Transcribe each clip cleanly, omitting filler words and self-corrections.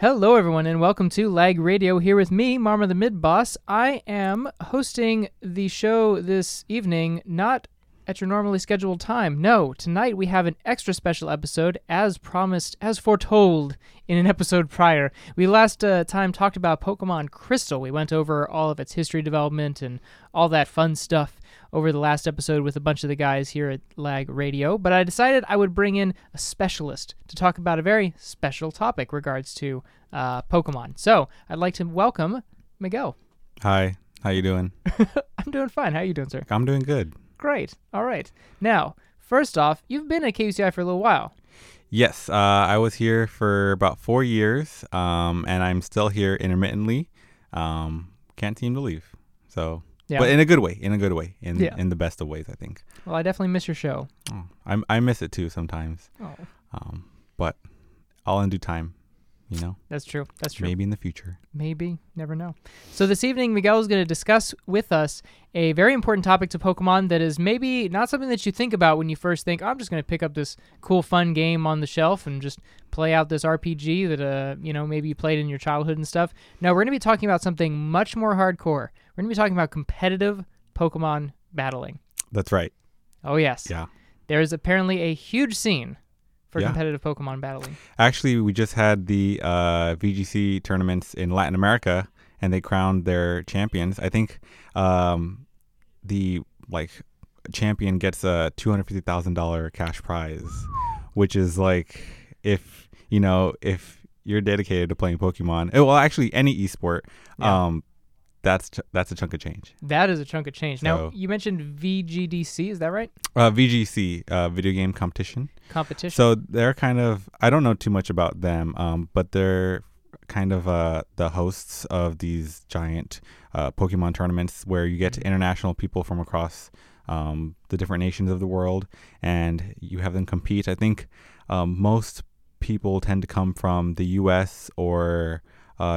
Hello everyone and welcome to Lag Radio here with me, Marma the Mid Boss. I am hosting the show this evening, not at your normally scheduled time. No, tonight we have an extra special episode as promised, as foretold in an episode prior. We last time talked about Pokemon Crystal. We went over all of its history development and all that fun stuff over the last episode with a bunch of the guys here at Lag Radio, but I decided I would bring in a specialist to talk about a very special topic regards to Pokemon. So I'd like to welcome Miguel. Hi, how you doing? I'm doing fine. How you doing, sir? I'm doing good. Great. All right. Now, first off, you've been at KUCI for a little while. Yes, I was here for about 4 years, and I'm still here intermittently. Can't seem to leave, so... Yeah. But in a good way, in the best of ways, I think. Well, I definitely miss your show. Oh, I miss it too sometimes. Oh. But all in due time, you know. That's true. Maybe in the future. Maybe, never know. So this evening, Miguel is going to discuss with us a very important topic to Pokemon that is maybe not something that you think about when you first think, oh, I'm just going to pick up this cool, fun game on the shelf and just play out this RPG that maybe you played in your childhood and stuff. No, we're going to be talking about something much more hardcore. We're going to be talking about competitive Pokemon battling. That's right. Oh, yes. Yeah. There is apparently a huge scene for competitive Pokemon battling. Actually, we just had the VGC tournaments in Latin America, and they crowned their champions. I think the champion gets a $250,000 cash prize, which is like if you're dedicated to playing Pokemon. Well, actually, any esport. Yeah. That's a chunk of change. That is a chunk of change. So, now, you mentioned VGDC, is that right? VGC, video game competition. So they're kind of, I don't know too much about them, but they're kind of the hosts of these giant Pokemon tournaments where you get international people from across the different nations of the world, and you have them compete. I think most people tend to come from the U.S. or...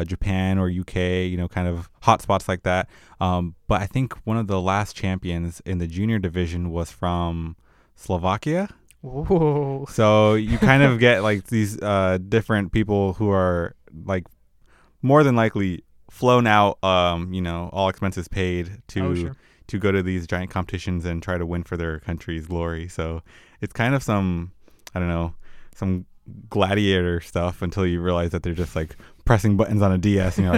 Japan or UK, kind of hot spots like that. But I think one of the last champions in the junior division was from Slovakia. Ooh. So you kind of get these different people who are more than likely flown out, all expenses paid to go to these giant competitions and try to win for their country's glory. So it's kind of some gladiator stuff until you realize that they're just pressing buttons on a DS and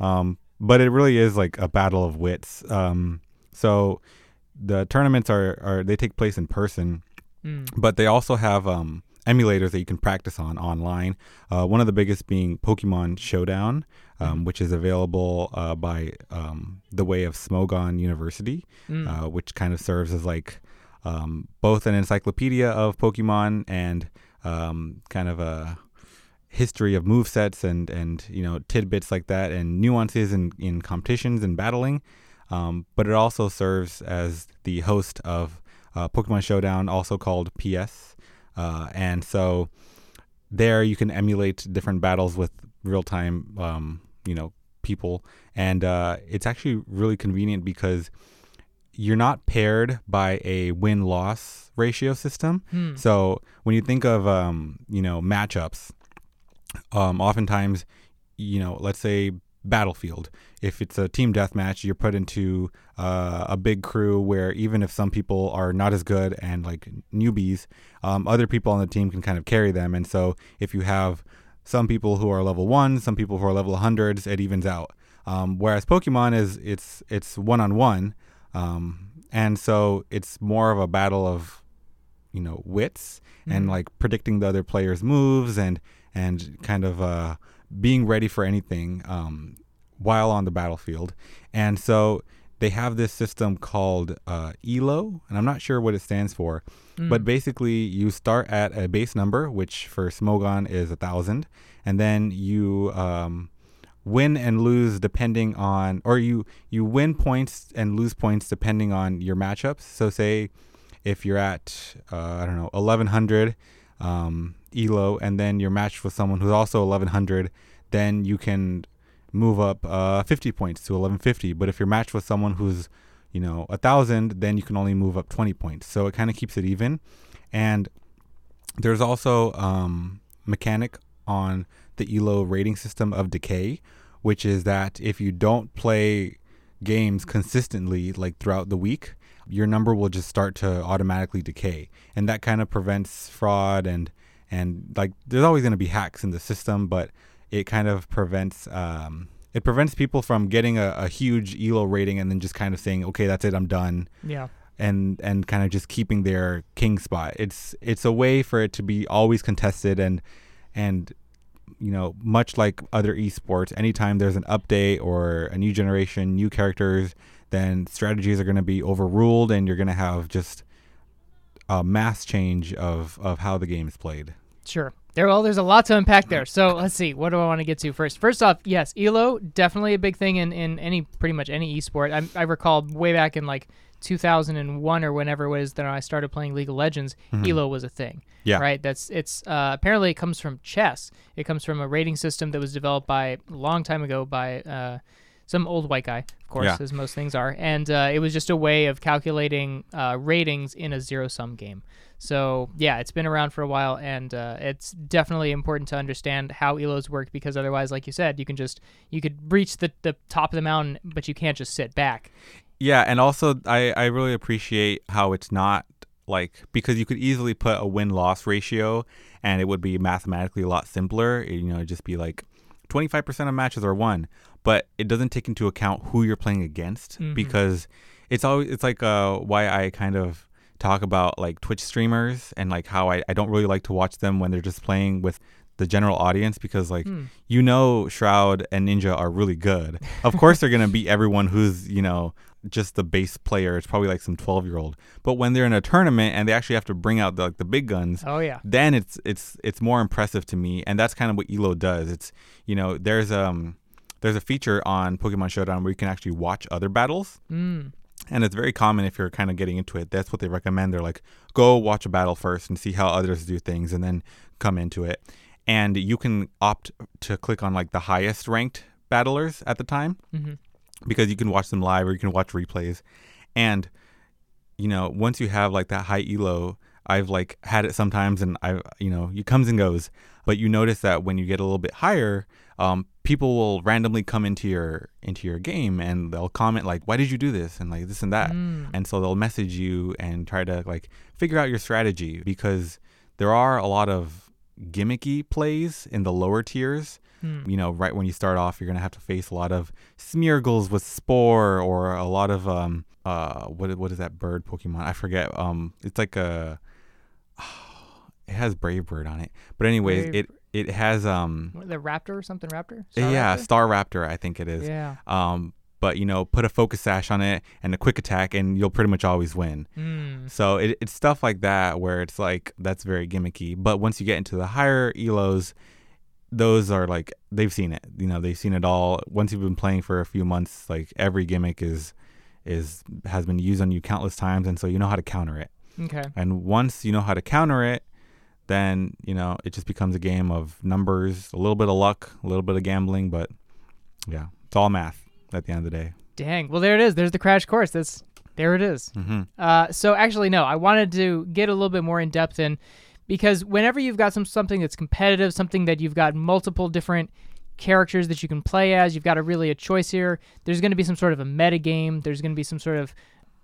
you're but it really is a battle of wits. So the tournaments are they take place in person, but they also have emulators that you can practice on online, one of the biggest being Pokemon Showdown, which is available by the way of Smogon University, which kind of serves as both an encyclopedia of Pokemon and kind of a history of movesets and tidbits like that and nuances in competitions and battling. But it also serves as the host of Pokemon Showdown, also called PS. And so there you can emulate different battles with real-time, people. And it's actually really convenient because you're not paired by a win-loss ratio system. So when you think of, matchups, oftentimes, let's say Battlefield, if it's a team deathmatch, you're put into a big crew where even if some people are not as good and newbies, other people on the team can kind of carry them. And so if you have some people who are level 1, some people who are level 100s, it evens out. Whereas Pokemon it's one-on-one. And so it's more of a battle of, wits and predicting the other player's moves and kind of being ready for anything while on the battlefield. And so they have this system called ELO, and I'm not sure what it stands for, but basically you start at a base number, which for Smogon is 1,000, and then you... win and lose depending on, or you win points and lose points depending on your matchups. So say if you're at 1100 ELO, and then you're matched with someone who's also 1100, then you can move up 50 points to 1150. But if you're matched with someone who's 1000, then you can only move up 20 points. So it kind of keeps it even. And there's also mechanic on the ELO rating system of decay, which is that if you don't play games consistently, like throughout the week, your number will just start to automatically decay. And that kind of prevents fraud and like there's always going to be hacks in the system, but it kind of prevents people from getting a huge ELO rating and then just kind of saying, okay, that's it, I'm done. Yeah. And kind of just keeping their king spot. It's a way for it to be always contested and you know, much like other esports, anytime there's an update or a new generation, new characters, then strategies are going to be overruled and you're going to have just a mass change of how the game is played. Sure. There's a lot to unpack there. So let's see. What do I want to get to first? First off, yes, ELO, definitely a big thing in pretty much any esport. I recall way back in like 2001 or whenever it was that I started playing League of Legends, mm-hmm. ELO was a thing. Yeah. Right? Apparently it comes from chess. It comes from a rating system that was developed a long time ago by some old white guy, of course, as most things are. And it was just a way of calculating ratings in a zero-sum game. So, yeah, it's been around for a while, and it's definitely important to understand how ELOs work, because otherwise, like you said, you could reach the top of the mountain, but you can't just sit back. Yeah, and also I really appreciate how it's not like, because you could easily put a win-loss ratio, and it would be mathematically a lot simpler. It'd just be like 25% of matches are won, but it doesn't take into account who you're playing against, mm-hmm. because it's why I kind of talk about like Twitch streamers and like how I don't really like to watch them when they're just playing with the general audience, because Shroud and Ninja are really good. Of course they're going to beat everyone who's, just the base player. It's probably like some 12-year-old. But when they're in a tournament and they actually have to bring out the big guns, then it's more impressive to me. And that's kind of what ELO does. It's, there's a feature on Pokemon Showdown where you can actually watch other battles. Mm. And it's very common if you're kind of getting into it. That's what they recommend. They're like, go watch a battle first and see how others do things and then come into it. And you can opt to click on like the highest ranked battlers at the time, mm-hmm. because you can watch them live or you can watch replays. And, once you have like that high ELO, I've like had it sometimes and it comes and goes. But you notice that when you get a little bit higher, people will randomly come into your game and they'll comment like, why did you do this? And like this and that. Mm. And so they'll message you and try to like figure out your strategy, because there are a lot of gimmicky plays in the lower tiers. Right when you start off, you're going to have to face a lot of Smeargles with Spore, or a lot of what is that bird Pokemon? I forget. It's like it has Brave Bird on it. But anyways, it has the Raptor or something. Raptor? Star Raptor, I think it is. Yeah. But put a Focus Sash on it and a Quick Attack, and you'll pretty much always win. Mm. So it's stuff like that where it's like that's very gimmicky. But once you get into the higher ELOs, those are like they've seen it. They've seen it all. Once you've been playing for a few months, like every gimmick has been used on you countless times, and so you know how to counter it. Okay. And once you know how to counter it, then it just becomes a game of numbers, a little bit of luck, a little bit of gambling, but yeah, it's all math at the end of the day. Dang. Well, there it is. There's the crash course. There it is. Mm-hmm. So actually, no, I wanted to get a little bit more in depth in, because whenever you've got something that's competitive, something that you've got multiple different characters that you can play as, you've got a choice here. There's going to be some sort of a meta game. There's going to be some sort of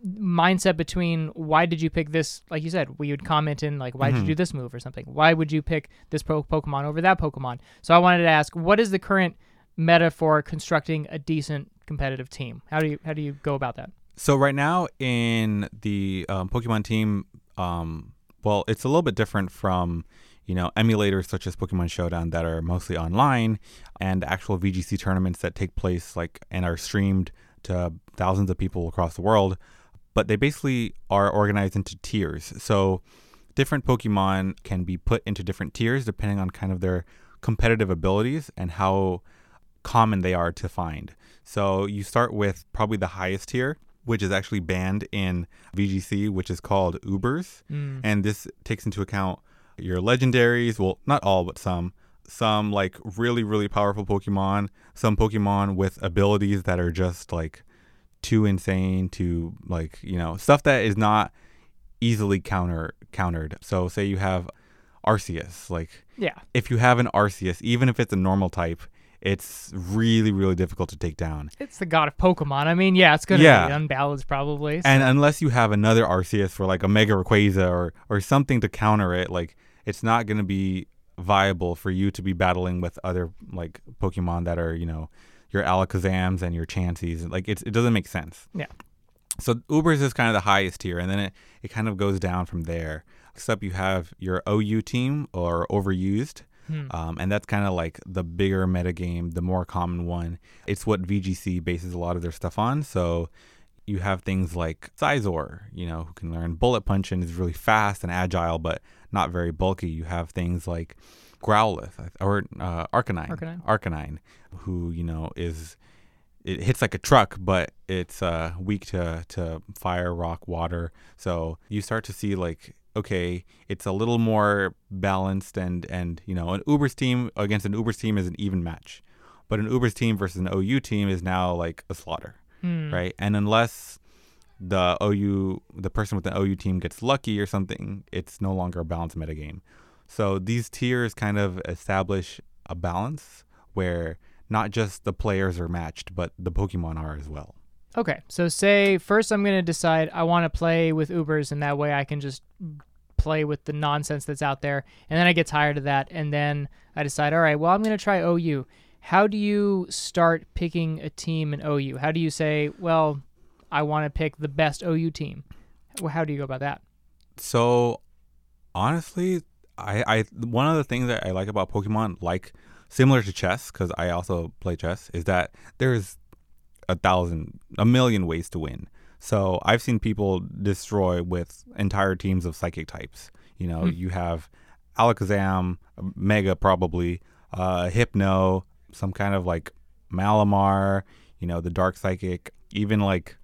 mindset between why did you pick this? Like you said, we would comment in like, why mm-hmm. did you do this move or something? Why would you pick this Pokemon over that Pokemon? So I wanted to ask, what is the current meta for constructing a decent competitive team? How do you go about that? So right now in the Pokemon team, well, it's a little bit different from emulators such as Pokemon Showdown that are mostly online, and actual VGC tournaments that take place like and are streamed to thousands of people across the world. But they basically are organized into tiers. So different Pokemon can be put into different tiers depending on kind of their competitive abilities and how common they are to find. So you start with probably the highest tier, which is actually banned in VGC, which is called Ubers. Mm. And this takes into account your legendaries. Well, not all, but some like really, really powerful Pokemon, some Pokemon with abilities that are just like too insane to like, stuff that is not easily countered. So say you have Arceus. Like, yeah, if you have an Arceus, even if it's a normal type, it's really, really difficult to take down. It's the god of Pokemon. I mean, yeah, it's going to be unbalanced probably. So. And unless you have another Arceus for like a Mega Rayquaza or something to counter it, like it's not going to be viable for you to be battling with other like Pokemon that are, you know, your Alakazams and your Chanseys. Like it doesn't make sense. Yeah. So Ubers is kind of the highest tier, and then it kind of goes down from there. Except you have your OU team or overused. And that's kind of like the bigger metagame, the more common one. It's what VGC bases a lot of their stuff on. So you have things like Scizor, you know, who can learn Bullet Punch and is really fast and agile, but not very bulky. You have things like Growlithe or Arcanine, who, you know, it hits like a truck, but it's weak to fire, rock, water. So you start to see like, okay, it's a little more balanced, and you know, an Ubers team against an Ubers team is an even match, but an Ubers team versus an OU team is now like a slaughter, right? And unless the person with the OU team gets lucky or something, it's no longer a balanced metagame. So these tiers kind of establish a balance where not just the players are matched, but the Pokemon are as well. Okay, so say first I'm going to decide I want to play with Ubers, and that way I can just play with the nonsense that's out there, and then I get tired of that, and then I decide, all right, well, I'm going to try OU. How do you start picking a team in OU? How do you say, well, I want to pick the best OU team? How do you go about that? So, honestly, I one of the things that I like about Pokemon, like similar to chess, because I also play chess, is that there's a million ways to win. So I've seen people destroy with entire teams of psychic types. You know, you have Alakazam, Mega probably, Hypno, some kind of like Malamar, you know, the Dark Psychic, even like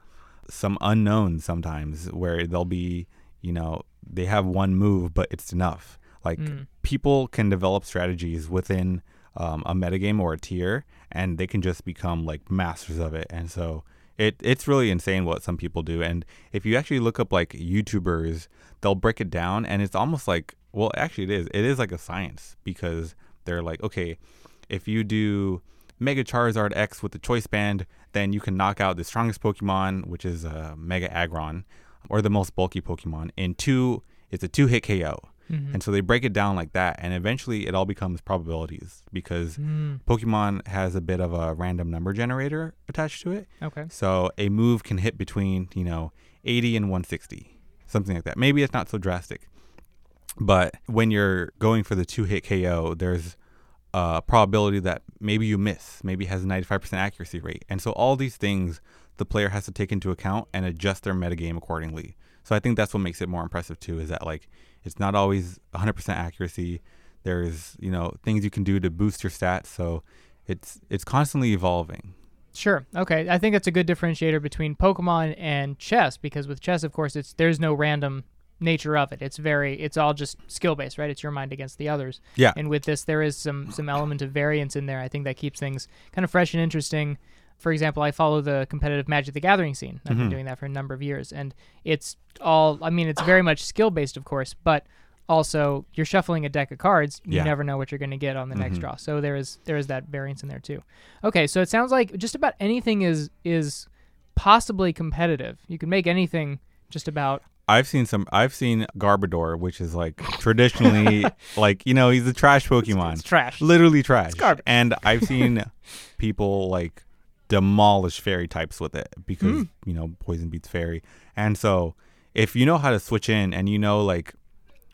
some unknowns sometimes where they'll be, you know, they have one move, but it's enough. Like people can develop strategies within a metagame or a tier, and they can just become like masters of it. And so it's really insane what some people do. And if you actually look up like YouTubers, they'll break it down, and it's almost like, well, actually it is like a science, because they're like, okay, if you do Mega Charizard X with the Choice Band, then you can knock out the strongest Pokemon, which is Mega Aggron, or the most bulky Pokemon it's a 2-hit KO. And so they break it down like that, and eventually it all becomes probabilities, because Pokemon has a bit of a random number generator attached to it. Okay. So a move can hit between, you know, 80 and 160, something like that. Maybe it's not so drastic, but when you're going for the 2-hit KO, there's a probability that maybe you miss, maybe it has a 95% accuracy rate. And so all these things the player has to take into account and adjust their metagame accordingly. So I think that's what makes it more impressive too, is that like it's not always 100% accuracy. There's, you know, things you can do to boost your stats. So it's constantly evolving. Sure. Okay. I think that's a good differentiator between Pokemon and chess, because with chess, of course, there's no random nature of it. It's all just skill based, right? It's your mind against the others. Yeah. And with this, there is some element of variance in there. I think that keeps things kind of fresh and interesting. For example, I follow the competitive Magic the Gathering scene. I've been doing that for a number of years. And it's very much skill-based, of course, but also you're shuffling a deck of cards. You never know what you're going to get on the next draw. So there is that variance in there too. Okay, so it sounds like just about anything is possibly competitive. You can make anything just about... I've seen Garbodor, which is like traditionally like, you know, he's a trash Pokemon. It's trash. Literally trash. It's garbage. And I've seen people like demolish fairy types with it, because you know, poison beats fairy. And so if you know how to switch in, and you know like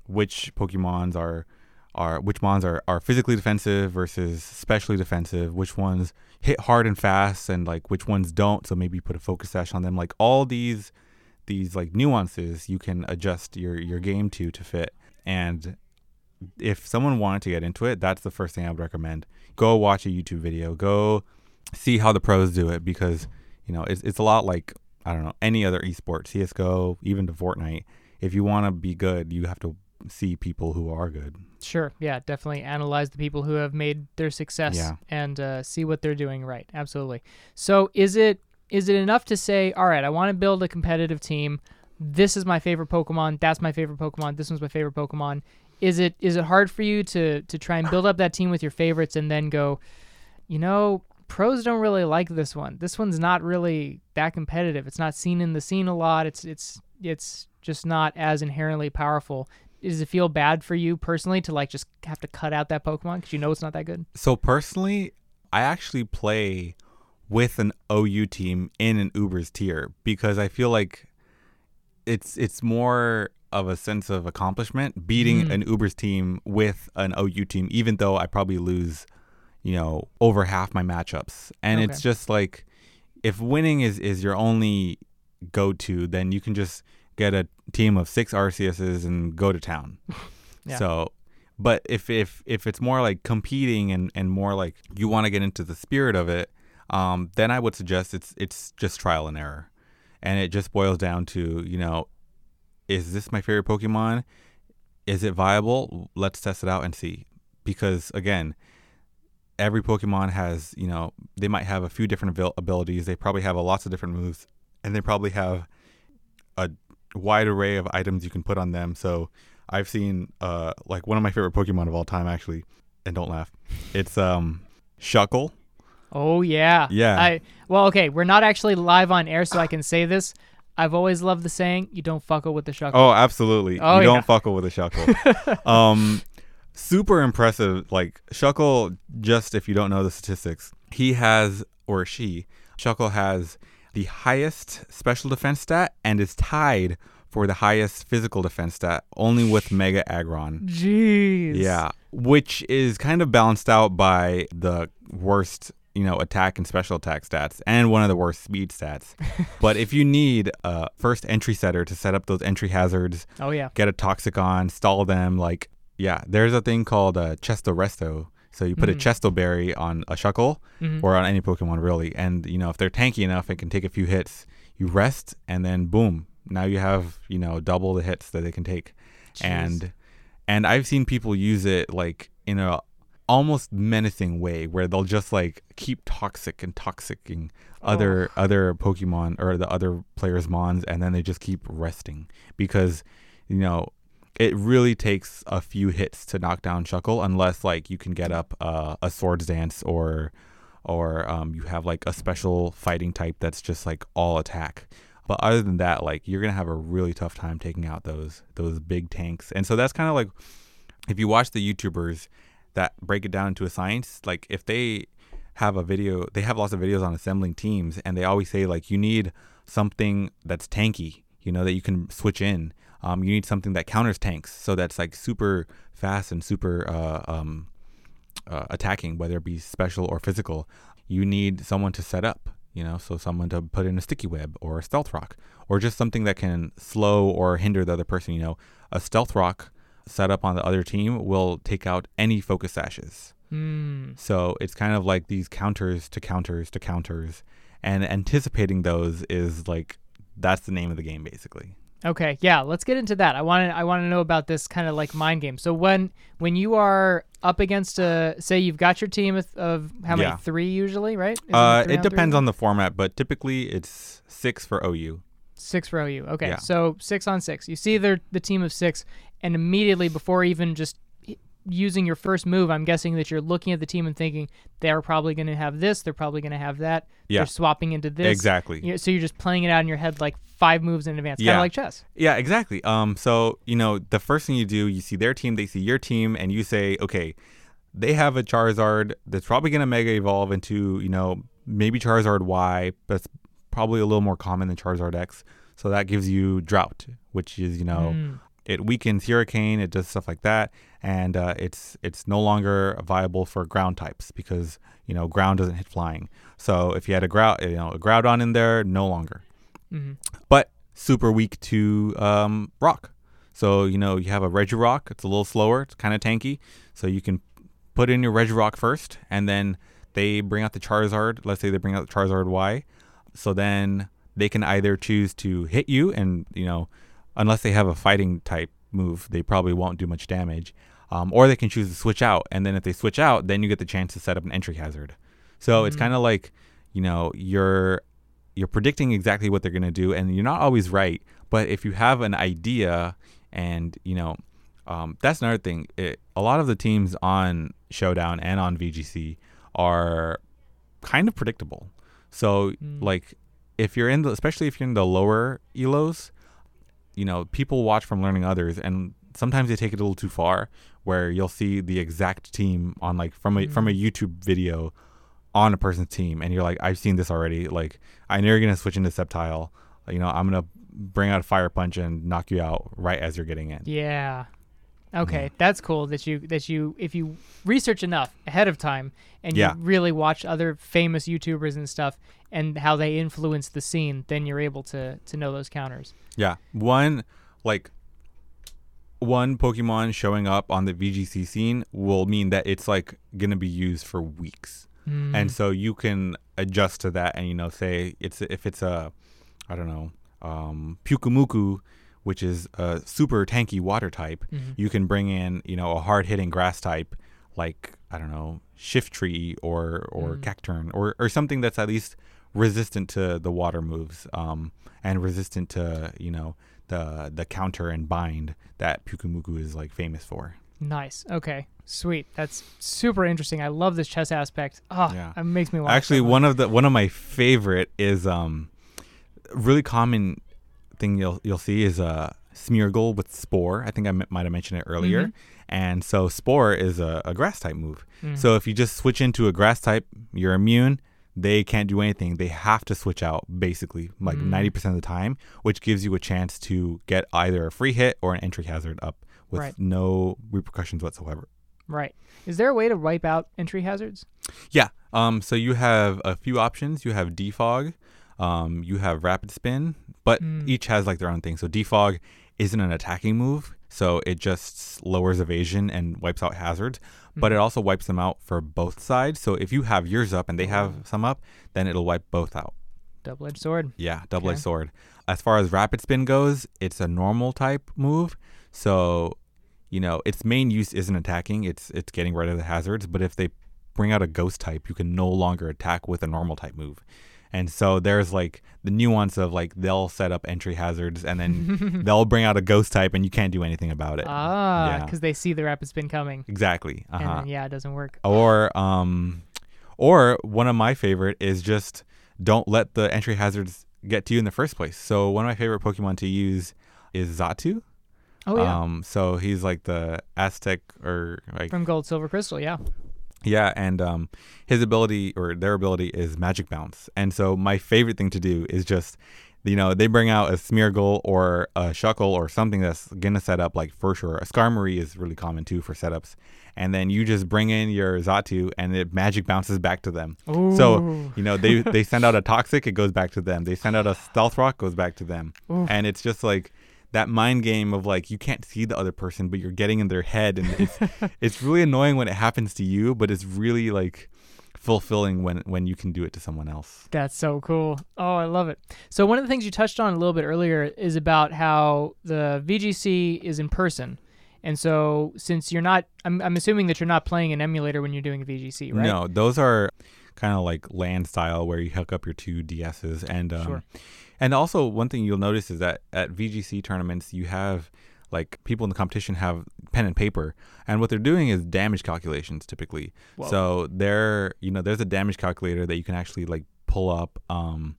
which Pokemons are physically defensive versus specially defensive, which ones hit hard and fast, and like which ones don't, so maybe put a focus sash on them, like all these like nuances you can adjust your game to fit. And if someone wanted to get into it, that's the first thing I would recommend. Go watch a YouTube video, go see how the pros do it, because, you know, it's a lot like, I don't know, any other esport, CSGO, even to Fortnite. If you want to be good, you have to see people who are good. Sure. Yeah, definitely analyze the people who have made their success and see what they're doing right. Absolutely. So is it enough to say, all right, I want to build a competitive team. This is my favorite Pokemon. That's my favorite Pokemon. This one's my favorite Pokemon. Is it hard for you to try and build up that team with your favorites and then go, you know, pros don't really like this one. This one's not really that competitive. It's not seen in the scene a lot. It's just not as inherently powerful. Does it feel bad for you personally to like just have to cut out that Pokemon because you know it's not that good? So personally, I actually play with an OU team in an Ubers tier because I feel like it's more of a sense of accomplishment beating an Ubers team with an OU team, even though I probably lose, you know, over half my matchups. And It's just like, if winning is your only go-to, then you can just get a team of 6 Arceuses and go to town. Yeah. So, but if it's more like competing and more like you want to get into the spirit of it, then I would suggest it's just trial and error. And it just boils down to, you know, is this my favorite Pokemon? Is it viable? Let's test it out and see. Because, again, every Pokemon has, you know, they might have a few different abilities. They probably have lots of different moves. And they probably have a wide array of items you can put on them. So I've seen, like, one of my favorite Pokemon of all time, actually. And don't laugh. It's Shuckle. Oh, yeah. Yeah. Okay, we're not actually live on air, so I can say this. I've always loved the saying, you don't fuckle with the Shuckle. Oh, absolutely. Oh, you don't fuckle with the Shuckle. Super impressive. Like, Shuckle, just if you don't know the statistics, Shuckle has the highest special defense stat and is tied for the highest physical defense stat, only with Mega Aggron. Jeez. Yeah, which is kind of balanced out by the worst, you know, attack and special attack stats and one of the worst speed stats. But if you need a first entry setter to set up those entry hazards, get a Toxicon, stall them, like, yeah, there's a thing called Chesto Resto. So you put a Chesto Berry on a Shuckle or on any Pokemon really. And, you know, if they're tanky enough, it can take a few hits. You rest and then boom, now you have, you know, double the hits that they can take. Jeez. And I've seen people use it like in a almost menacing way where they'll just like keep toxicking other Pokemon or the other players' mons, and then they just keep resting because, you know, it really takes a few hits to knock down Shuckle unless like you can get up a Swords Dance or you have like a special fighting type that's just like all attack. But other than that, like you're gonna have a really tough time taking out those big tanks. And so that's kind of like if you watch the YouTubers that break it down into a science, like if they have a video, they have lots of videos on assembling teams, and they always say like you need something that's tanky, you know, that you can switch in. You need something that counters tanks, so that's like super fast and super attacking, whether it be special or physical. You need someone to set up, you know, so someone to put in a Sticky Web or a Stealth Rock or just something that can slow or hinder the other person. You know, a Stealth Rock set up on the other team will take out any focus sashes. So it's kind of like these counters to counters to counters, and anticipating those is like, that's the name of the game basically. Okay, yeah, let's get into that. I want to know about this kind of like mind game. So when you are up against say you've got your team of how many? 3 usually, right? It depends on the format, but typically it's 6 for OU. 6 for OU. Okay, yeah. So 6 on 6. You see the team of 6, and immediately before even just using your first move, I'm guessing that you're looking at the team and thinking they're probably going to have this, they're probably going to have that, they're swapping into this. Exactly. So you're just playing it out in your head like 5 moves in advance, kind of like chess. Yeah, exactly. So, you know, the first thing you do, you see their team, they see your team, and you say, okay, they have a Charizard that's probably going to Mega Evolve into, you know, maybe Charizard Y, but it's probably a little more common than Charizard X. So that gives you Drought, which is, you know... It weakens Hurricane, it does stuff like that, and it's no longer viable for ground types because, you know, ground doesn't hit flying. So if you had a Groudon in there, no longer. But super weak to rock. So, you know, you have a Regirock, it's a little slower, it's kind of tanky, so you can put in your Regirock first, and then they bring out the Charizard, let's say they bring out the Charizard Y, so then they can either choose to hit you and, you know, unless they have a fighting type move, they probably won't do much damage. Or they can choose to switch out. And then if they switch out, then you get the chance to set up an entry hazard. So it's kind of like, you know, you're predicting exactly what they're going to do. And you're not always right. But if you have an idea and, you know, That's another thing. A lot of the teams on Showdown and on VGC are kind of predictable. So, like, if you're in the, especially if you're in the lower ELOs, you know, people watch from learning others, and sometimes they take it a little too far, where you'll see the exact team on, like, from a YouTube video on a person's team, and you're like, I've seen this already. Like, I know you're gonna switch into Sceptile. You know, I'm gonna bring out a Fire Punch and knock you out right as you're getting in. Yeah. Okay, that's cool that you if you research enough ahead of time and you really watch other famous YouTubers and stuff and how they influence the scene, then you're able to know those counters. Yeah. One Pokemon showing up on the VGC scene will mean that it's like gonna be used for weeks. Mm. And so you can adjust to that and, you know, say if it's Pyukumuku, which is a super tanky water type, you can bring in, you know, a hard-hitting grass type like, I don't know, Shiftry or Cacturne or something that's at least resistant to the water moves and resistant to, you know, the counter and bind that Pyukumuku is, like, famous for. Nice. Okay. Sweet. That's super interesting. I love this chess aspect. It makes me want to. Actually, one of my favorite is really common thing you'll see is a Smeargle with Spore. I think I might have mentioned it earlier. And so Spore is a grass type move. So if you just switch into a grass type, you're immune. They can't do anything. They have to switch out basically like 90% of the time, which gives you a chance to get either a free hit or an entry hazard up with no repercussions whatsoever. Right. Is there a way to wipe out entry hazards? Yeah. So you have a few options. You have Defog. You have Rapid Spin, but each has like their own thing. So Defog isn't an attacking move, so it just lowers evasion and wipes out hazards, but it also wipes them out for both sides. So if you have yours up and they have some up, then it'll wipe both out. Double-edged sword. Yeah, double-edged sword. As far as Rapid Spin goes, it's a normal type move, so, you know, its main use isn't attacking. It's getting rid of the hazards, but if they bring out a ghost type, you can no longer attack with a normal type move. And so there's like the nuance of like they'll set up entry hazards and then they'll bring out a ghost type and you can't do anything about it. Because they see the Rapid Spin coming. Exactly. And then, it doesn't work. Or one of my favorite is just don't let the entry hazards get to you in the first place. So one of my favorite Pokemon to use is Xatu. Oh, yeah. So he's like the Aztec or like from Gold, Silver, Crystal. Yeah. Yeah, and his ability or their ability is Magic Bounce. And so my favorite thing to do is just, you know, they bring out a Smeargle or a Shuckle or something that's going to set up like for sure. A Skarmory is really common too for setups. And then you just bring in your Xatu and it Magic Bounces back to them. Ooh. So, you know, they send out a Toxic, it goes back to them. They send out a Stealth Rock, goes back to them. Ooh. And it's just like that mind game of like you can't see the other person, but you're getting in their head, and it's really annoying when it happens to you, but it's really like fulfilling when you can do it to someone else. That's so cool. Oh, I love it. So one of the things you touched on a little bit earlier is about how the VGC is in person, and so since you're not, I'm assuming that you're not playing an emulator when you're doing a VGC, right? No, those are kind of like LAN style where you hook up your two DSs and sure. And also, one thing you'll notice is that at VGC tournaments, you have, like, people in the competition have pen and paper. And what they're doing is damage calculations, typically. Whoa. So, there's a damage calculator that you can actually, like, pull up on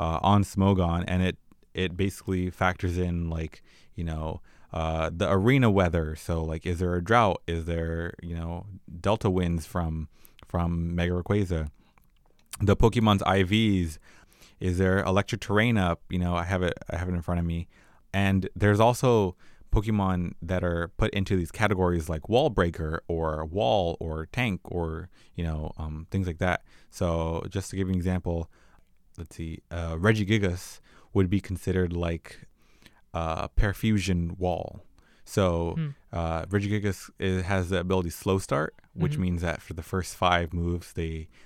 Smogon. And it basically factors in, like, you know, the arena weather. So, like, is there a drought? Is there, you know, delta winds from Mega Rayquaza? The Pokemon's IVs. Is there electric terrain up? You know, I have it in front of me. And there's also Pokemon that are put into these categories like Wall Breaker or Wall or Tank or, you know, things like that. So just to give you an example, let's see, Regigigas would be considered like Perfusion Wall. So Regigigas has the ability Slow Start, which means that for the first 5 moves,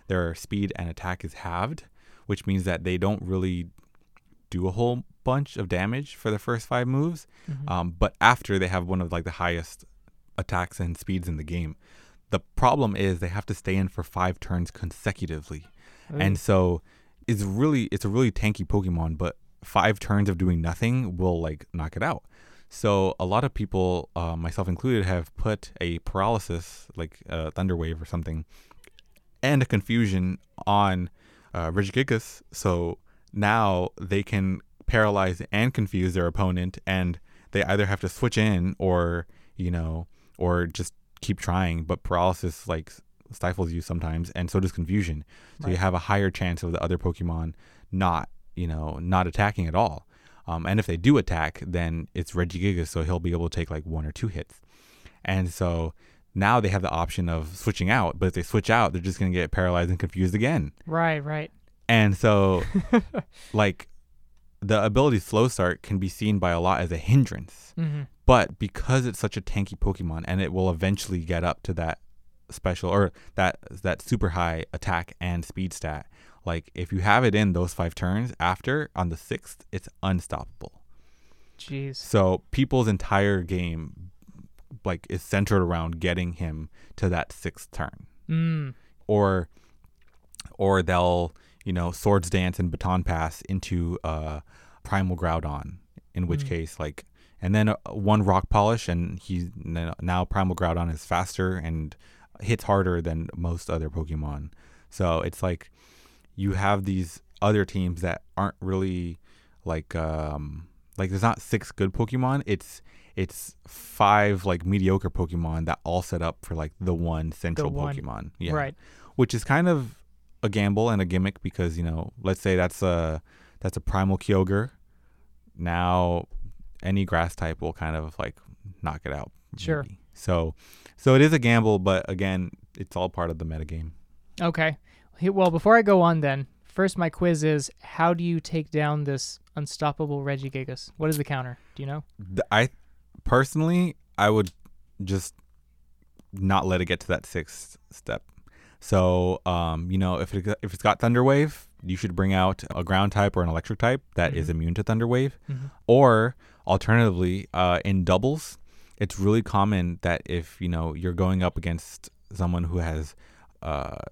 their speed and attack is halved, which means that they don't really do a whole bunch of damage for the first 5 moves. But after, they have one of like the highest attacks and speeds in the game. The problem is they have to stay in for 5 turns consecutively. And so it's a really tanky Pokemon, but 5 turns of doing nothing will like knock it out. So a lot of people, myself included, have put a paralysis, like a thunder wave or something, and a confusion on Regigigas. So now they can paralyze and confuse their opponent, and they either have to switch in or, you know, or just keep trying. But paralysis, like, stifles you sometimes, and so does confusion. So you have a higher chance of the other Pokemon not, you know, not attacking at all. And if they do attack, then it's Regigigas, so he'll be able to take like one or two hits. And so now they have the option of switching out, but if they switch out, they're just going to get paralyzed and confused again. Right. And so like the ability Slow Start can be seen by a lot as a hindrance, but because it's such a tanky Pokemon, and it will eventually get up to that special or that super high attack and speed stat. Like, if you have it in those 5 turns, after on the 6th, it's unstoppable. Jeez. So people's entire game, like, is centered around getting him to that 6th turn. Or they'll, you know, Swords Dance and Baton Pass into Primal Groudon, in which case, like, and then one Rock Polish, and he's now Primal Groudon is faster and hits harder than most other Pokemon. So it's like, you have these other teams that aren't really like there's not 6 good Pokemon. It's 5 like mediocre Pokemon that all set up for like the one central Pokemon. Yeah. Right. Which is kind of a gamble and a gimmick because, you know, let's say that's a Primal Kyogre. Now any grass type will kind of like knock it out. Sure. Maybe. So it is a gamble, but again, it's all part of the metagame. Okay. Well, before I go on then, first my quiz is, how do you take down this unstoppable Regigigas? What is the counter? Do you know? I would just not let it get to that 6th step. So, you know, if it's got Thunder Wave, you should bring out a ground type or an electric type that is immune to Thunder Wave. Or, alternatively, in doubles, it's really common that if, you know, you're going up against someone who has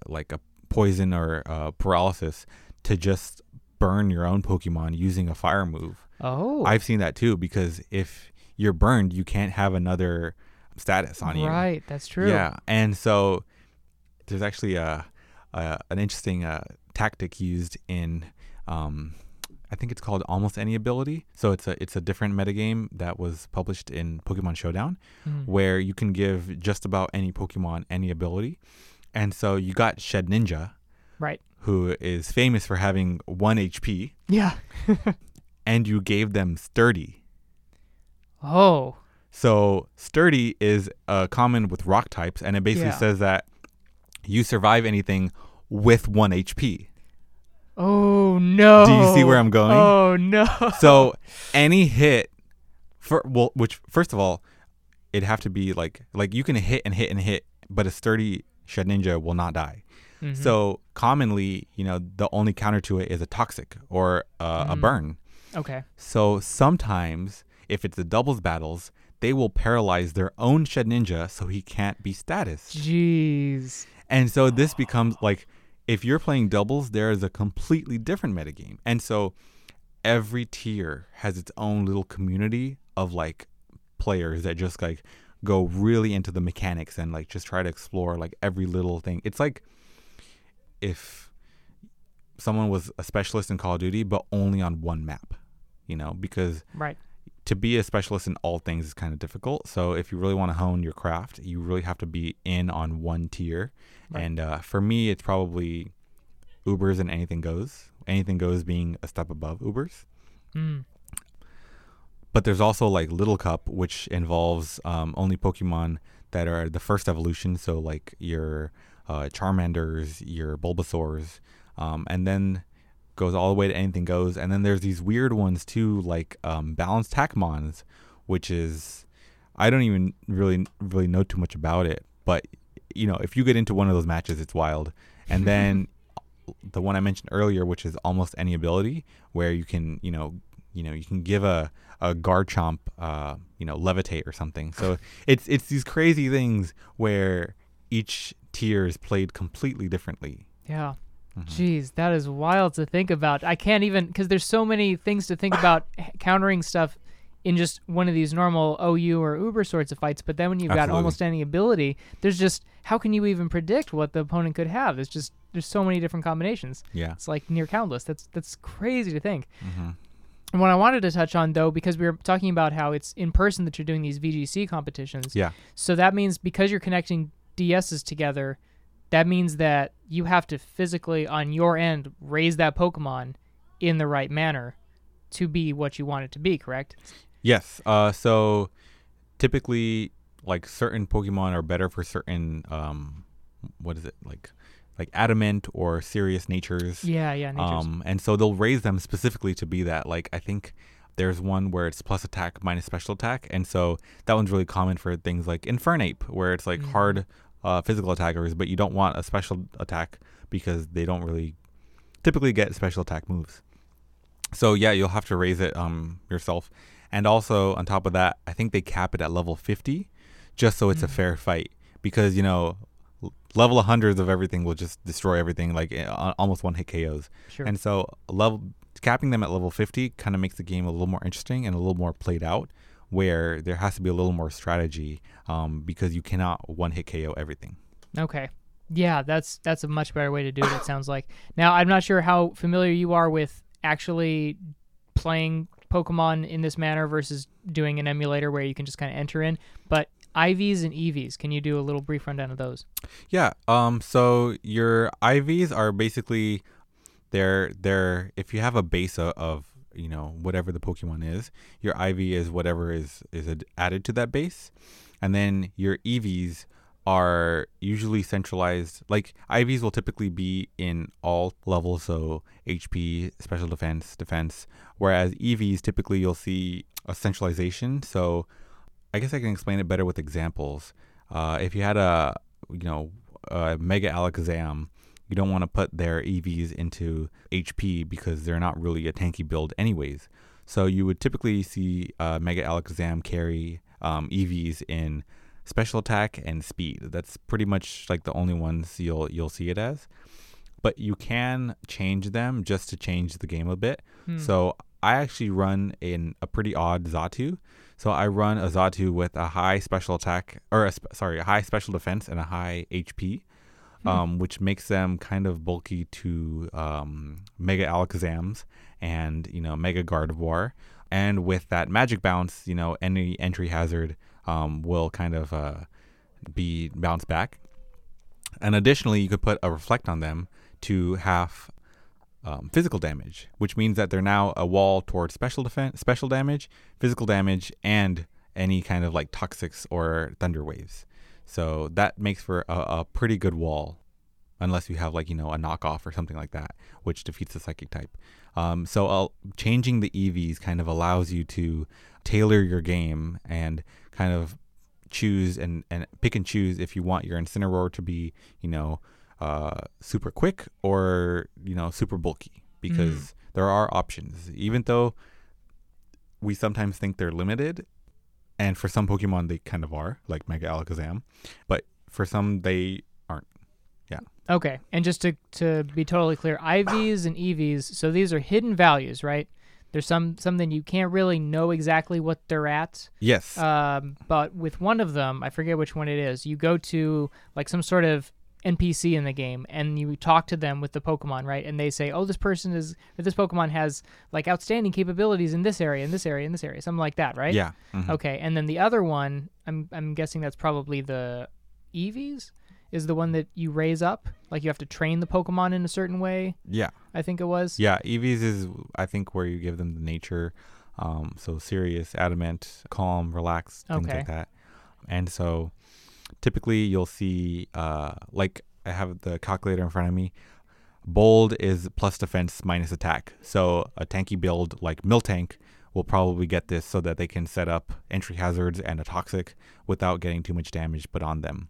like a poison or paralysis, to just burn your own Pokemon using a fire move. Oh. I've seen that too, because if you're burned, you can't have another status on you. Right, that's true. Yeah, and so there's actually an interesting tactic used in, I think it's called Almost Any Ability. So it's a different metagame that was published in Pokemon Showdown, where you can give just about any Pokemon any ability. And so you got Shed Ninja, right? Who is famous for having 1 HP. Yeah. And you gave them Sturdy. Oh. So Sturdy is common with rock types, and it basically says that you survive anything with 1 HP. Oh, no. Do you see where I'm going? Oh, no. So any hit, first of all, it'd have to be like you can hit, but a Sturdy Shed Ninja will not die. So commonly, you know, the only counter to it is a toxic or a burn. Okay. So sometimes if it's the doubles battles, they will paralyze their own Shed Ninja so he can't be status. Jeez. And so this becomes like, if you're playing doubles, there is a completely different metagame. And so every tier has its own little community of like players that just like go really into the mechanics and like just try to explore like every little thing. It's like if someone was a specialist in Call of Duty but only on one map, you know, because to be a specialist in all things is kind of difficult. So if you really want to hone your craft, you really have to be in on one tier. Right. And for me, it's probably Ubers and Anything Goes. Anything Goes being a step above Ubers. But there's also like Little Cup, which involves only Pokemon that are the first evolution. So like your Charmanders, your Bulbasaurs, and then goes all the way to Anything Goes. And then there's these weird ones too, like Balanced Tachmons, which is, I don't even really know too much about it. But, you know, if you get into one of those matches, it's wild. And then the one I mentioned earlier, which is Almost Any Ability, where you can, you can give a Garchomp, levitate or something. So it's these crazy things where each tier is played completely differently. Yeah. Jeez, that is wild to think about. I can't even, because there's so many things to think about countering stuff in just one of these normal OU or Uber sorts of fights. But then when you've got almost any ability, there's just, how can you even predict what the opponent could have? There's just, there's so many different combinations. Yeah. It's like near countless. That's crazy to think. Mm-hmm. And what I wanted to touch on, though, because we were talking about how it's in person that you're doing these VGC competitions. Yeah. So that means because you're connecting DSs together, that means that you have to physically, on your end, raise that Pokemon in the right manner to be what you want it to be, correct? Yes. So typically, like, certain Pokemon are better for certain, like adamant or serious natures. Natures. And so they'll raise them specifically to be that. Like, I think there's one where it's plus attack minus special attack. And so that one's really common for things like Infernape, where it's like hard physical attackers, but you don't want a special attack because they don't really typically get special attack moves. So yeah, you'll have to raise it yourself. And also on top of that, I think they cap it at level 50 just so it's a fair fight, because, you know, level 100s of everything will just destroy everything, like almost one hit KOs. Sure. And so capping them at level 50 kind of makes the game a little more interesting and a little more played out, where there has to be a little more strategy because you cannot one hit KO everything. Okay. Yeah, that's a much better way to do it, it sounds like. Now, I'm not sure how familiar you are with actually playing Pokemon in this manner versus doing an emulator where you can just kind of enter in, but IVs and EVs, can you do a little brief rundown of those? Yeah. So your IVs are basically they're if you have a base of, you know, whatever the Pokemon is, your IV is whatever is added to that base. And then your EVs are usually centralized. Like, IVs will typically be in all levels, so HP, special defense, whereas EVs typically you'll see a centralization. So I guess I can explain it better with examples. If you had a Mega Alakazam, you don't want to put their EVs into HP because they're not really a tanky build anyways. So you would typically see Mega Alakazam carry EVs in special attack and speed. That's pretty much like the only ones you'll see it as. But you can change them just to change the game a bit. So I actually run in a pretty odd Xatu. So I run a Xatu with a high special attack, or a high special defense and a high HP, which makes them kind of bulky to Mega Alakazams and, you know, Mega Gardevoir. And with that magic bounce, you know, any entry hazard will kind of be bounced back. And additionally, you could put a reflect on them to half physical damage, which means that they're now a wall towards special damage, physical damage, and any kind of like toxics or thunder waves. So that makes for a pretty good wall, unless you have, like, you know, a knockoff or something like that, which defeats the psychic type. So changing the EVs kind of allows you to tailor your game and kind of choose and pick and choose if you want your Incineroar to be, you know, super quick or, you know, super bulky, because there are options, even though we sometimes think they're limited. And for some Pokemon, they kind of are, like Mega Alakazam, but for some they aren't. Yeah. Okay. And just to be totally clear, IVs and EVs, so these are hidden values, right? There's something you can't really know exactly what they're at. Yes. But with one of them, I forget which one it is, you go to like some sort of NPC in the game and you talk to them with the Pokemon, right? And they say, oh, this Pokemon has like outstanding capabilities in this area, in this area, in this area, something like that, right? Yeah. Mm-hmm. Okay. And then the other one, I'm guessing that's probably the EVs, is the one that you raise up, like you have to train the Pokemon in a certain way. Yeah. I think it was. Yeah, EVs is, I think, where you give them the nature, so serious, adamant, calm, relaxed, things like that. And so typically, you'll see, like, I have the calculator in front of me. Bold is plus defense minus attack. So a tanky build like Miltank will probably get this so that they can set up entry hazards and a toxic without getting too much damage put on them.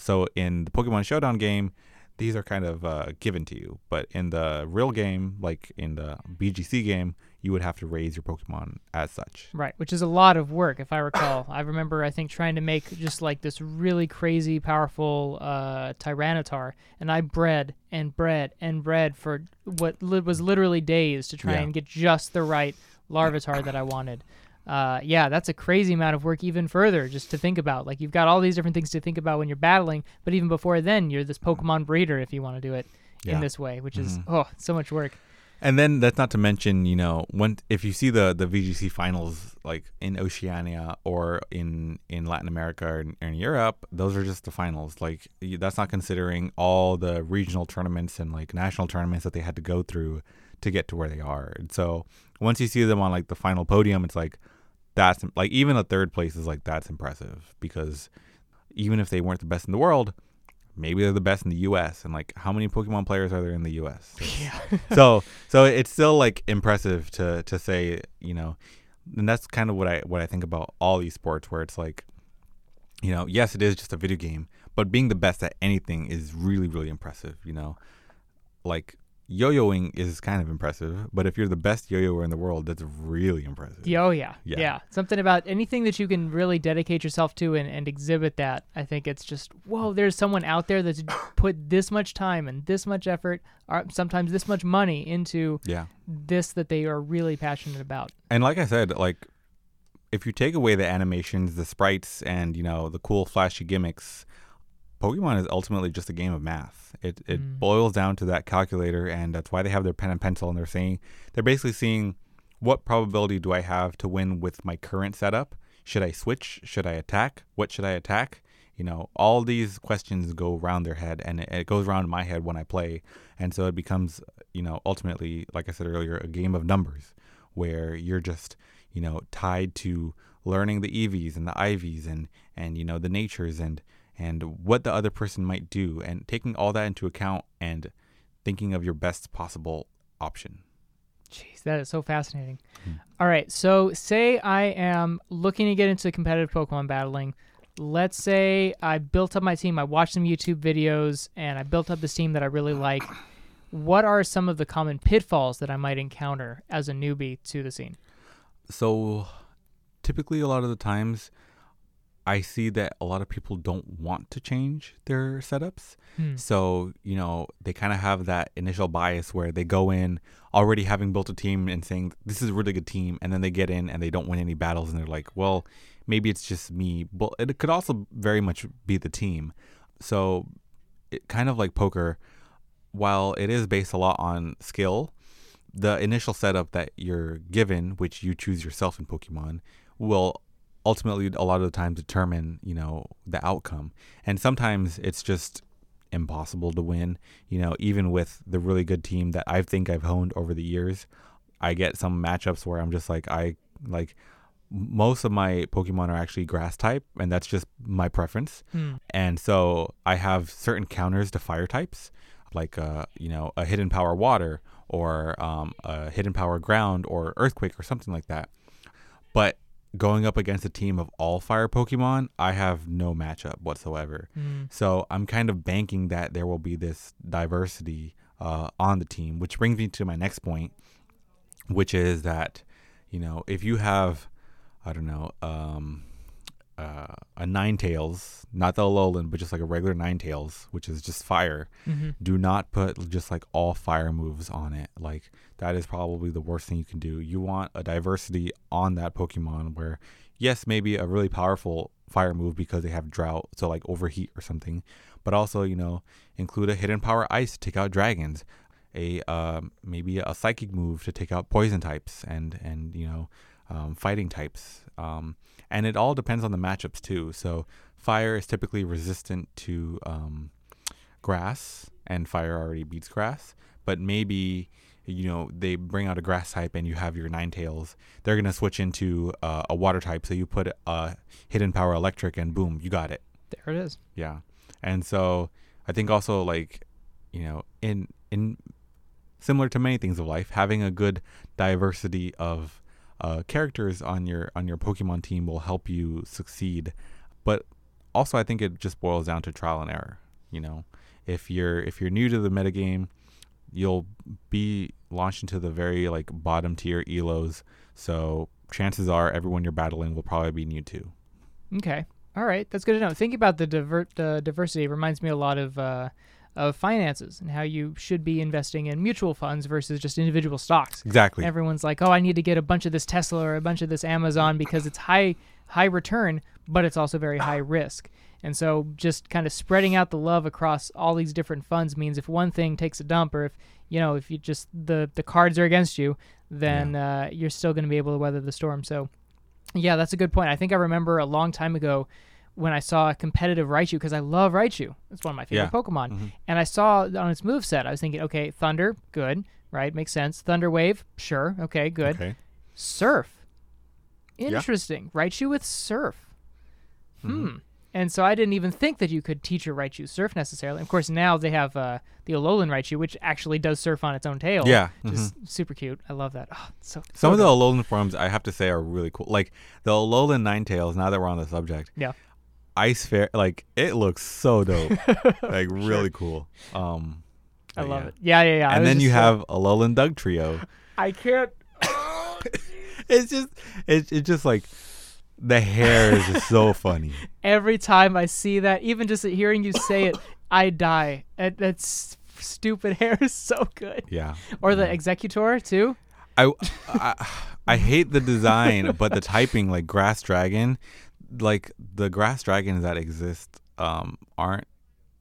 So in the Pokemon Showdown game, these are kind of given to you. But in the real game, like in the BGC game, you would have to raise your Pokemon as such. Right, which is a lot of work, if I recall. I remember, I think, trying to make just like this really crazy, powerful Tyranitar, and I bred and bred and bred for what was literally days to try and get just the right Larvitar that I wanted. yeah, that's a crazy amount of work even further just to think about. Like, you've got all these different things to think about when you're battling, but even before then, you're this Pokemon breeder if you want to do it in this way, which is, so much work. And then that's not to mention, you know, when, if you see the VGC finals, like in Oceania or in Latin America or in Europe, those are just the finals. Like, that's not considering all the regional tournaments and like national tournaments that they had to go through to get to where they are. And so once you see them on like the final podium, it's like, that's like, even a third place is like, that's impressive, because even if they weren't the best in the world, maybe they're the best in the U.S. And like, how many Pokemon players are there in the U.S.? So it's still like impressive to say, you know, and that's kind of what I think about all these sports, where it's like, you know, yes, it is just a video game, but being the best at anything is really, really impressive. You know, like yo-yoing is kind of impressive, but if you're the best yo-yoer in the world, that's really impressive. Yeah. Something about anything that you can really dedicate yourself to and exhibit that. I think it's just, whoa, there's someone out there that's put this much time and this much effort, or sometimes this much money into this that they are really passionate about. And like I said, like, if you take away the animations, the sprites, and, you know, the cool flashy gimmicks, Pokemon is ultimately just a game of math. It boils down to that calculator, and that's why they have their pen and pencil, and they're basically seeing, what probability do I have to win with my current setup? Should I switch? Should I attack? What should I attack? You know, all these questions go around their head, and it goes around my head when I play. And so it becomes, you know, ultimately, like I said earlier, a game of numbers, where you're just, you know, tied to learning the EVs and the IVs and you know, the natures and what the other person might do, and taking all that into account and thinking of your best possible option. Jeez, that is so fascinating. All right, so say I am looking to get into competitive Pokemon battling. Let's say I built up my team. I watched some YouTube videos, and I built up this team that I really like. What are some of the common pitfalls that I might encounter as a newbie to the scene? So typically a lot of the times, I see that a lot of people don't want to change their setups. So, you know, they kind of have that initial bias where they go in already having built a team and saying, this is a really good team. And then they get in and they don't win any battles. And they're like, well, maybe it's just me. But it could also very much be the team. So it kind of like poker, while it is based a lot on skill, the initial setup that you're given, which you choose yourself in Pokemon, will ultimately a lot of the time determine, you know, the outcome. And sometimes it's just impossible to win, you know, even with the really good team that I think I've honed over the years. I get some matchups where I'm just like, most of my Pokemon are actually grass type, and that's just my preference. And so I have certain counters to fire types, like, you know, a hidden power water, or a hidden power ground, or earthquake, or something like that. But going up against a team of all fire Pokemon, I have no matchup whatsoever. So I'm kind of banking that there will be this diversity on the team, which brings me to my next point, which is that, you know, if you have, I don't know, a Ninetales, not the Alolan, but just like a regular Ninetales, which is just fire, do not put just like all fire moves on it. Like, that is probably the worst thing you can do. You want a diversity on that Pokemon where, yes, maybe a really powerful fire move because they have drought, so like overheat or something, but also, you know, include a hidden power ice to take out dragons, maybe a psychic move to take out poison types and you know, fighting types. And it all depends on the matchups too. So fire is typically resistant to grass, and fire already beats grass, but maybe, you know, they bring out a grass type and you have your Ninetales. They're going to switch into a water type. So you put a hidden power electric and boom, you got it. There it is. Yeah. And so I think also, like, you know, in similar to many things of life, having a good diversity of characters on your Pokemon team will help you succeed. But also I think it just boils down to trial and error. You know, if you're new to the metagame, you'll be launched into the very like bottom tier ELOs. So chances are everyone you're battling will probably be new too. Okay. All right. That's good to know. Thinking about the diversity reminds me a lot of of finances and how you should be investing in mutual funds versus just individual stocks. Exactly. And everyone's like, oh, I need to get a bunch of this Tesla or a bunch of this Amazon because it's high return, but it's also very high risk. And so just kind of spreading out the love across all these different funds means if one thing takes a dump, or if, you know, if you just the cards are against you, then you're still going to be able to weather the storm. So, yeah, that's a good point. I think I remember a long time ago when I saw a competitive Raichu, because I love Raichu. It's one of my favorite Pokemon. Mm-hmm. And I saw on its moveset, I was thinking, okay, Thunder, good, right? Makes sense. Thunder Wave, sure. Okay, good. Okay. Surf. Interesting. Yeah. Raichu with Surf. Mm-hmm. And so I didn't even think that you could teach a Raichu Surf necessarily. Of course, now they have the Alolan Raichu, which actually does surf on its own tail. Yeah. Which is super cute. I love that. Oh, it's so Some of the Alolan forms, I have to say, are really cool. Like, the Alolan Ninetales, now that we're on the subject. Yeah. Ice Fair, like, it looks so dope. Like, really cool. I love it. Yeah. And then you have Alolan Dugtrio. I can't. It's just like... The hair is just so funny. Every time I see that, even just hearing you say it, I die. That stupid hair is so good. Yeah. Or the Executor, too. I hate the design, but the typing, like Grass Dragon, like the Grass Dragons that exist aren't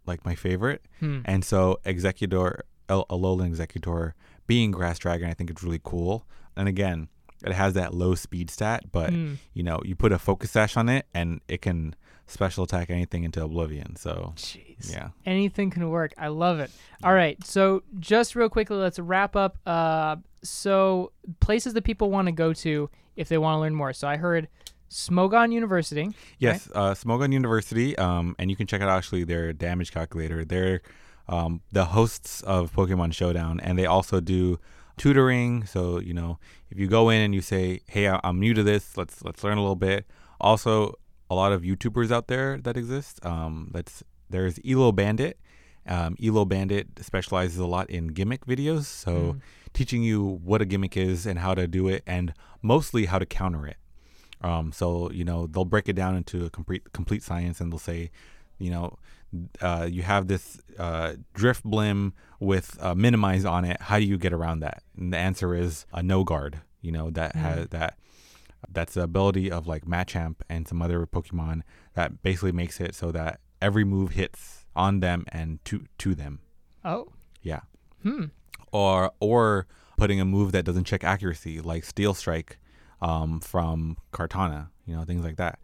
like my favorite. And so Executor, Alolan Executor being Grass Dragon, I think it's really cool. And again... It has that low speed stat, but, you know, you put a Focus Sash on it, and it can special attack anything into oblivion, so... Jeez. Yeah. Anything can work. I love it. All right, so just real quickly, let's wrap up. So places that people want to go to if they want to learn more. So I heard Smogon University. Yes, right? Smogon University, and you can check out, actually, their damage calculator. They're the hosts of Pokemon Showdown, and they also do... tutoring. So, you know, if you go in and you say, hey, I'm new to this, let's learn a little bit. Also, a lot of YouTubers out there that exist. There's ELO Bandit. ELO Bandit specializes a lot in gimmick videos, so teaching you what a gimmick is and how to do it, and mostly how to counter it. So, you know, they'll break it down into a complete science, and they'll say, you know, you have this drift blim with minimize on it. How do you get around that? And the answer is a no guard. You know, that has that's the ability of like Machamp and some other Pokemon that basically makes it so that every move hits on them and to them. Oh. Yeah. Or putting a move that doesn't check accuracy, like Steel Strike from Kartana. You know, things like that.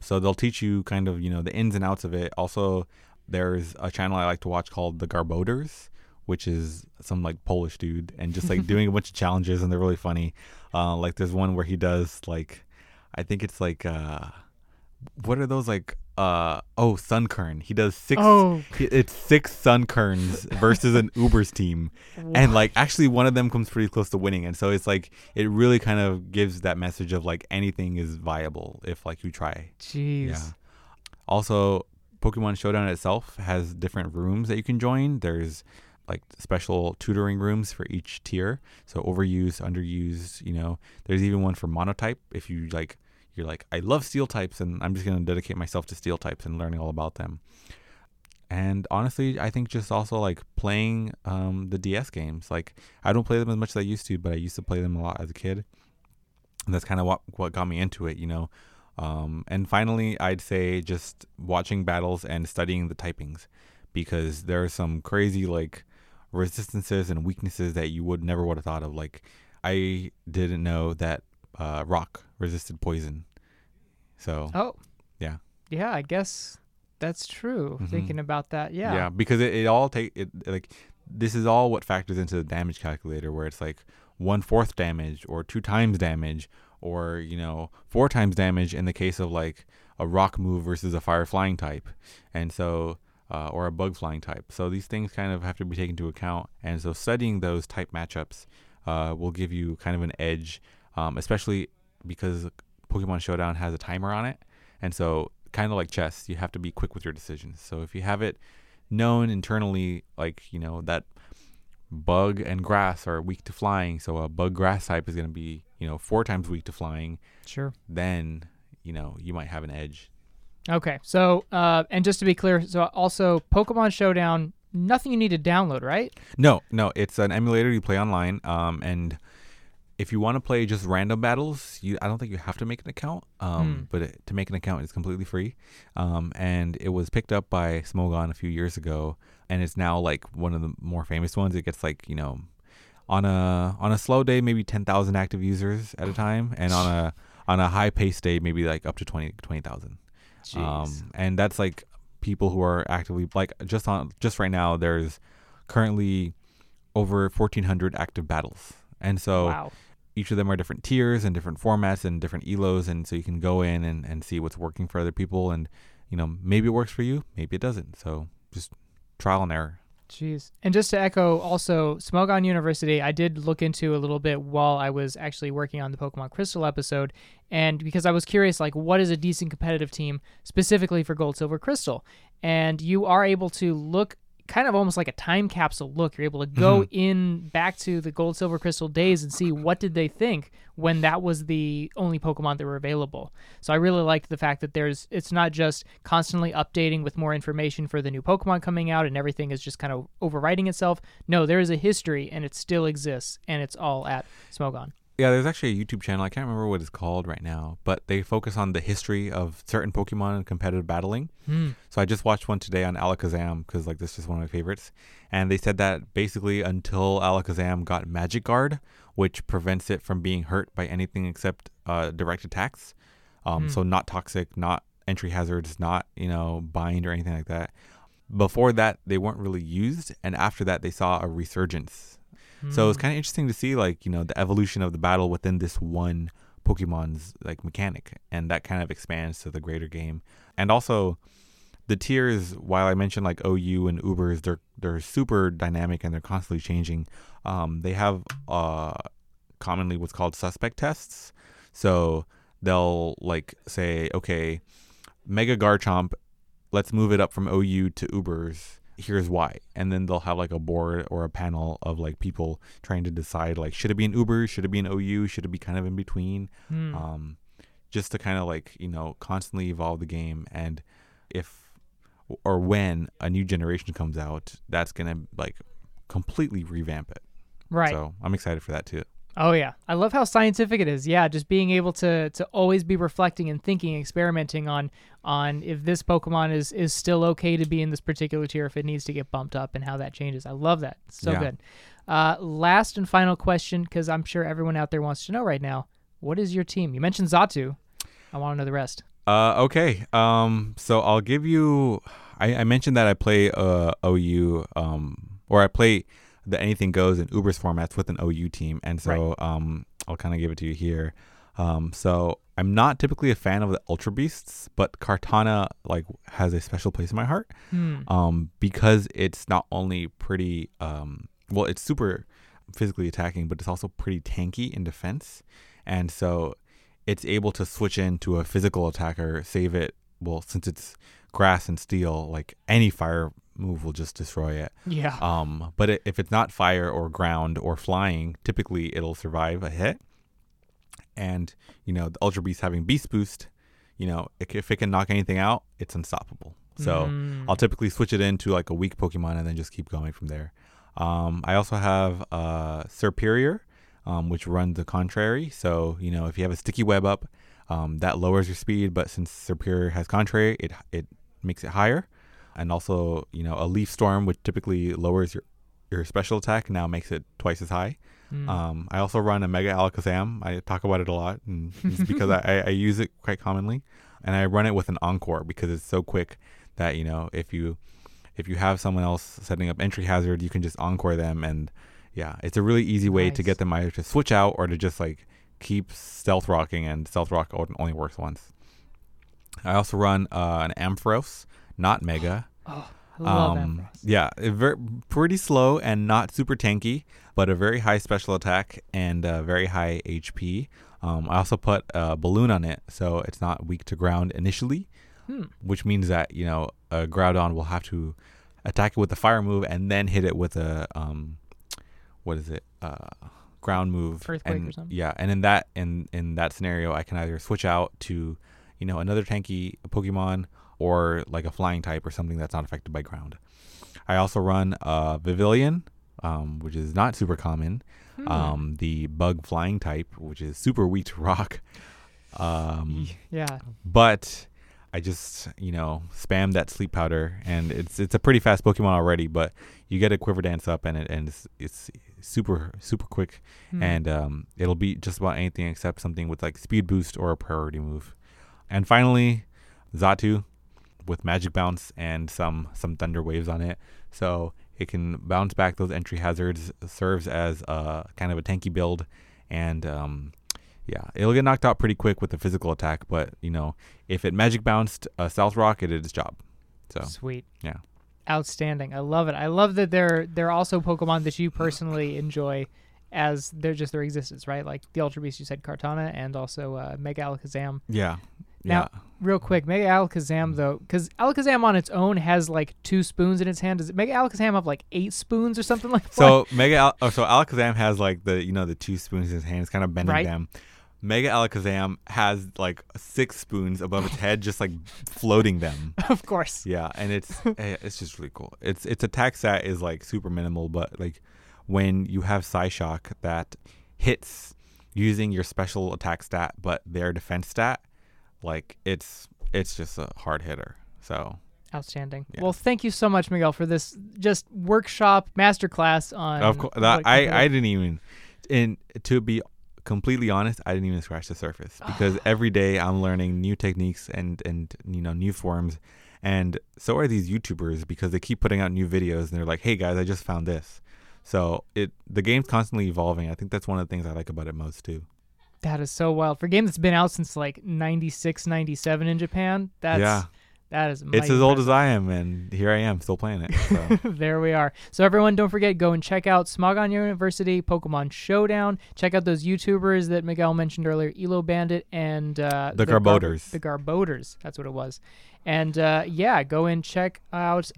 So they'll teach you kind of, you know, the ins and outs of it. Also, there's a channel I like to watch called The Garboders, which is some like Polish dude and just like doing a bunch of challenges, and they're really funny. Like there's one where he does like, I think it's like, what are those like, Sunkern. He does six Sunkerns versus an Uber's team. What? And like actually one of them comes pretty close to winning, and so it's like it really kind of gives that message of like anything is viable if like you try. Jeez. Yeah. Also, Pokemon Showdown itself has different rooms that you can join. There's like special tutoring rooms for each tier, so overused, underused, you know. There's even one for monotype if you like. You're like, I love steel types, and I'm just going to dedicate myself to steel types and learning all about them. And honestly, I think just also like playing the DS games. Like, I don't play them as much as I used to, but I used to play them a lot as a kid. And that's kind of what got me into it, you know. And finally, I'd say just watching battles and studying the typings, because there are some crazy like resistances and weaknesses that you would never would have thought of. Like, I didn't know that rock resisted poison. So yeah, I guess that's true. Thinking about that, yeah, because it all like this is all what factors into the damage calculator, where it's like 1/4 damage or 2 times damage, or, you know, 4 times damage in the case of like a rock move versus a fire flying type, and so or a bug flying type. So these things kind of have to be taken into account, and so studying those type matchups will give you kind of an edge. Especially because Pokemon Showdown has a timer on it. And so, kind of like chess, you have to be quick with your decisions. So if you have it known internally, like, you know, that bug and grass are weak to flying, so a bug grass type is going to be, you know, 4 times weak to flying. Sure. Then, you know, you might have an edge. Okay. So, and just to be clear, so also Pokemon Showdown nothing you need to download, right? No. It's an emulator you play online. And if you want to play just random battles, I don't think you have to make an account. But to make an account, it's completely free. And it was picked up by Smogon a few years ago, and it's now like one of the more famous ones. It gets like, you know, on a slow day, maybe 10,000 active users at a time, and on a high paced day, maybe like up to 20,000. And that's like people who are actively, like, just right now there's currently over 1,400 active battles, and so each of them are different tiers and different formats and different ELOs, and so you can go in and see what's working for other people, and, you know, maybe it works for you, maybe it doesn't. So just trial and error. Jeez. And just to echo also Smogon University, I did look into a little bit while I was actually working on the Pokemon Crystal episode, and because I was curious, like, what is a decent competitive team specifically for Gold, Silver, Crystal? And you are able to look kind of almost like a time capsule look. You're able to go in back to the Gold, Silver, Crystal days and see what did they think when that was the only Pokemon that were available. So I really liked the fact that it's not just constantly updating with more information for the new Pokemon coming out and everything is just kind of overriding itself. No, there is a history and it still exists, and it's all at Smogon. Yeah, there's actually a YouTube channel. I can't remember what it's called right now, but they focus on the history of certain Pokemon and competitive battling. So I just watched one today on Alakazam, because, like, this is one of my favorites. And they said that basically until Alakazam got Magic Guard, which prevents it from being hurt by anything except direct attacks. So not toxic, not entry hazards, not, you know, bind or anything like that. Before that, they weren't really used. And after that, they saw a resurgence. So it's kind of interesting to see, like, you know, the evolution of the battle within this one Pokemon's, like, mechanic. And that kind of expands to the greater game. And also the tiers, while I mentioned, like, OU and Ubers, they're super dynamic and they're constantly changing. They have commonly what's called suspect tests. So they'll, like, say, okay, Mega Garchomp, let's move it up from OU to Ubers. Here's why. And then they'll have, like, a board or a panel of, like, people trying to decide, like, should it be an Uber, should it be an OU, should it be kind of in between, just to kind of, like, you know, constantly evolve the game. And if or when a new generation comes out, that's gonna, like, completely revamp it, right? So I'm excited for that too. Oh, yeah. I love how scientific it is. Yeah, just being able to always be reflecting and thinking, experimenting on if this Pokemon is still okay to be in this particular tier, if it needs to get bumped up, and how that changes. I love that. It's so good. Last and final question, because I'm sure everyone out there wants to know right now, what is your team? You mentioned Xatu. I want to know the rest. Okay. So I'll give you... I mentioned that I play OU, or I play... the anything goes in Ubers formats with an OU team. And so I'll kind of give it to you here. So I'm not typically a fan of the Ultra Beasts, but Kartana, like, has a special place in my heart because it's not only pretty, well, it's super physically attacking, but it's also pretty tanky in defense. And so it's able to switch into a physical attacker, save it. Well, since it's grass and steel, like, any fire move will just destroy it. Yeah. But if it's not fire or ground or flying, typically it'll survive a hit. And, you know, the Ultra Beast having Beast Boost, you know, if it can knock anything out, it's unstoppable. So I'll typically switch it into, like, a weak Pokemon and then just keep going from there. I also have Serperior, which runs the contrary. So, you know, if you have a sticky web up, that lowers your speed, but since Serperior has contrary, it makes it higher. And also, you know, a Leaf Storm, which typically lowers your special attack, now makes it twice as high. I also run a Mega Alakazam. I talk about it a lot, and it's because I use it quite commonly. And I run it with an Encore because it's so quick that, you know, if you have someone else setting up entry hazard, you can just Encore them. And, yeah, it's a really easy way to get them either to switch out or to just, like, keep stealth rocking. And stealth rock only works once. I also run an Ampharos. Not Mega. Oh, I love Ampharos. Yeah, pretty slow and not super tanky, but a very high special attack and very high HP. I also put a Balloon on it, so it's not weak to ground initially, which means that, you know, a Groudon will have to attack it with a fire move and then hit it with a, ground move. Earthquake or something. Yeah, and in that scenario, I can either switch out to, you know, another tanky Pokemon, or like a flying type or something that's not affected by ground. I also run Vivillon, which is not super common. The bug flying type, which is super weak to rock. Yeah. But I just, you know, spam that sleep powder, and it's a pretty fast Pokemon already, but you get a Quiver Dance up, and it's super, super quick. And it'll beat just about anything except something with like speed boost or a priority move. And finally, Xatu with Magic Bounce and some Thunder Waves on it. So it can bounce back those entry hazards, serves as a kind of a tanky build, and yeah, it'll get knocked out pretty quick with the physical attack, but you know, if it Magic Bounced Southrock, it did its job. So sweet. Yeah. Outstanding. I love it. I love that they're also Pokemon that you personally enjoy as they're just their existence, right? Like the Ultra Beast, you said Kartana, and also Mega Alakazam. Yeah. Now, real quick, Mega Alakazam, though, because Alakazam on its own has, like, 2 spoons in its hand. Does Mega Alakazam have, like, 8 spoons or something like that? So, so Alakazam has, like, the, you know, the 2 spoons in his hand. It's kind of bending them. Mega Alakazam has, like, 6 spoons above its head, just, like, floating them. Of course. Yeah, and it's just really cool. Its attack stat is, like, super minimal, but, like, when you have Psyshock that hits using your special attack stat but their defense stat, like it's just a hard hitter. So outstanding. Yeah. Well, thank you so much, Miguel, for this just workshop masterclass on. Of course, I didn't even, and to be completely honest, I didn't even scratch the surface because every day I'm learning new techniques and you know new forms, and so are these YouTubers because they keep putting out new videos and they're like, hey guys, I just found this. So the game's constantly evolving. I think that's one of the things I like about it most too. That is so wild. For a game that's been out since like 96, 97 in Japan, that is mighty. It's as old as I am, and here I am still playing it. So. There we are. So everyone, don't forget, go and check out Smogon University, Pokemon Showdown. Check out those YouTubers that Miguel mentioned earlier, ELO Bandit and... the Garbodors. The Garbodors. That's what it was. And yeah, go and check out,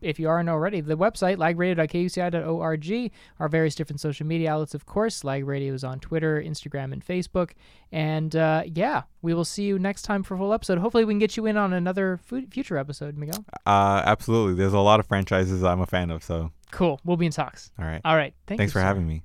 if you aren't already, the website, lagradio.kuci.org, our various different social media outlets, of course. Lag Radio is on Twitter, Instagram, and Facebook. And yeah, we will see you next time for a full episode. Hopefully we can get you in on another future episode, Miguel. Absolutely. There's a lot of franchises I'm a fan of, so. Cool. We'll be in talks. All right. Thanks for having me.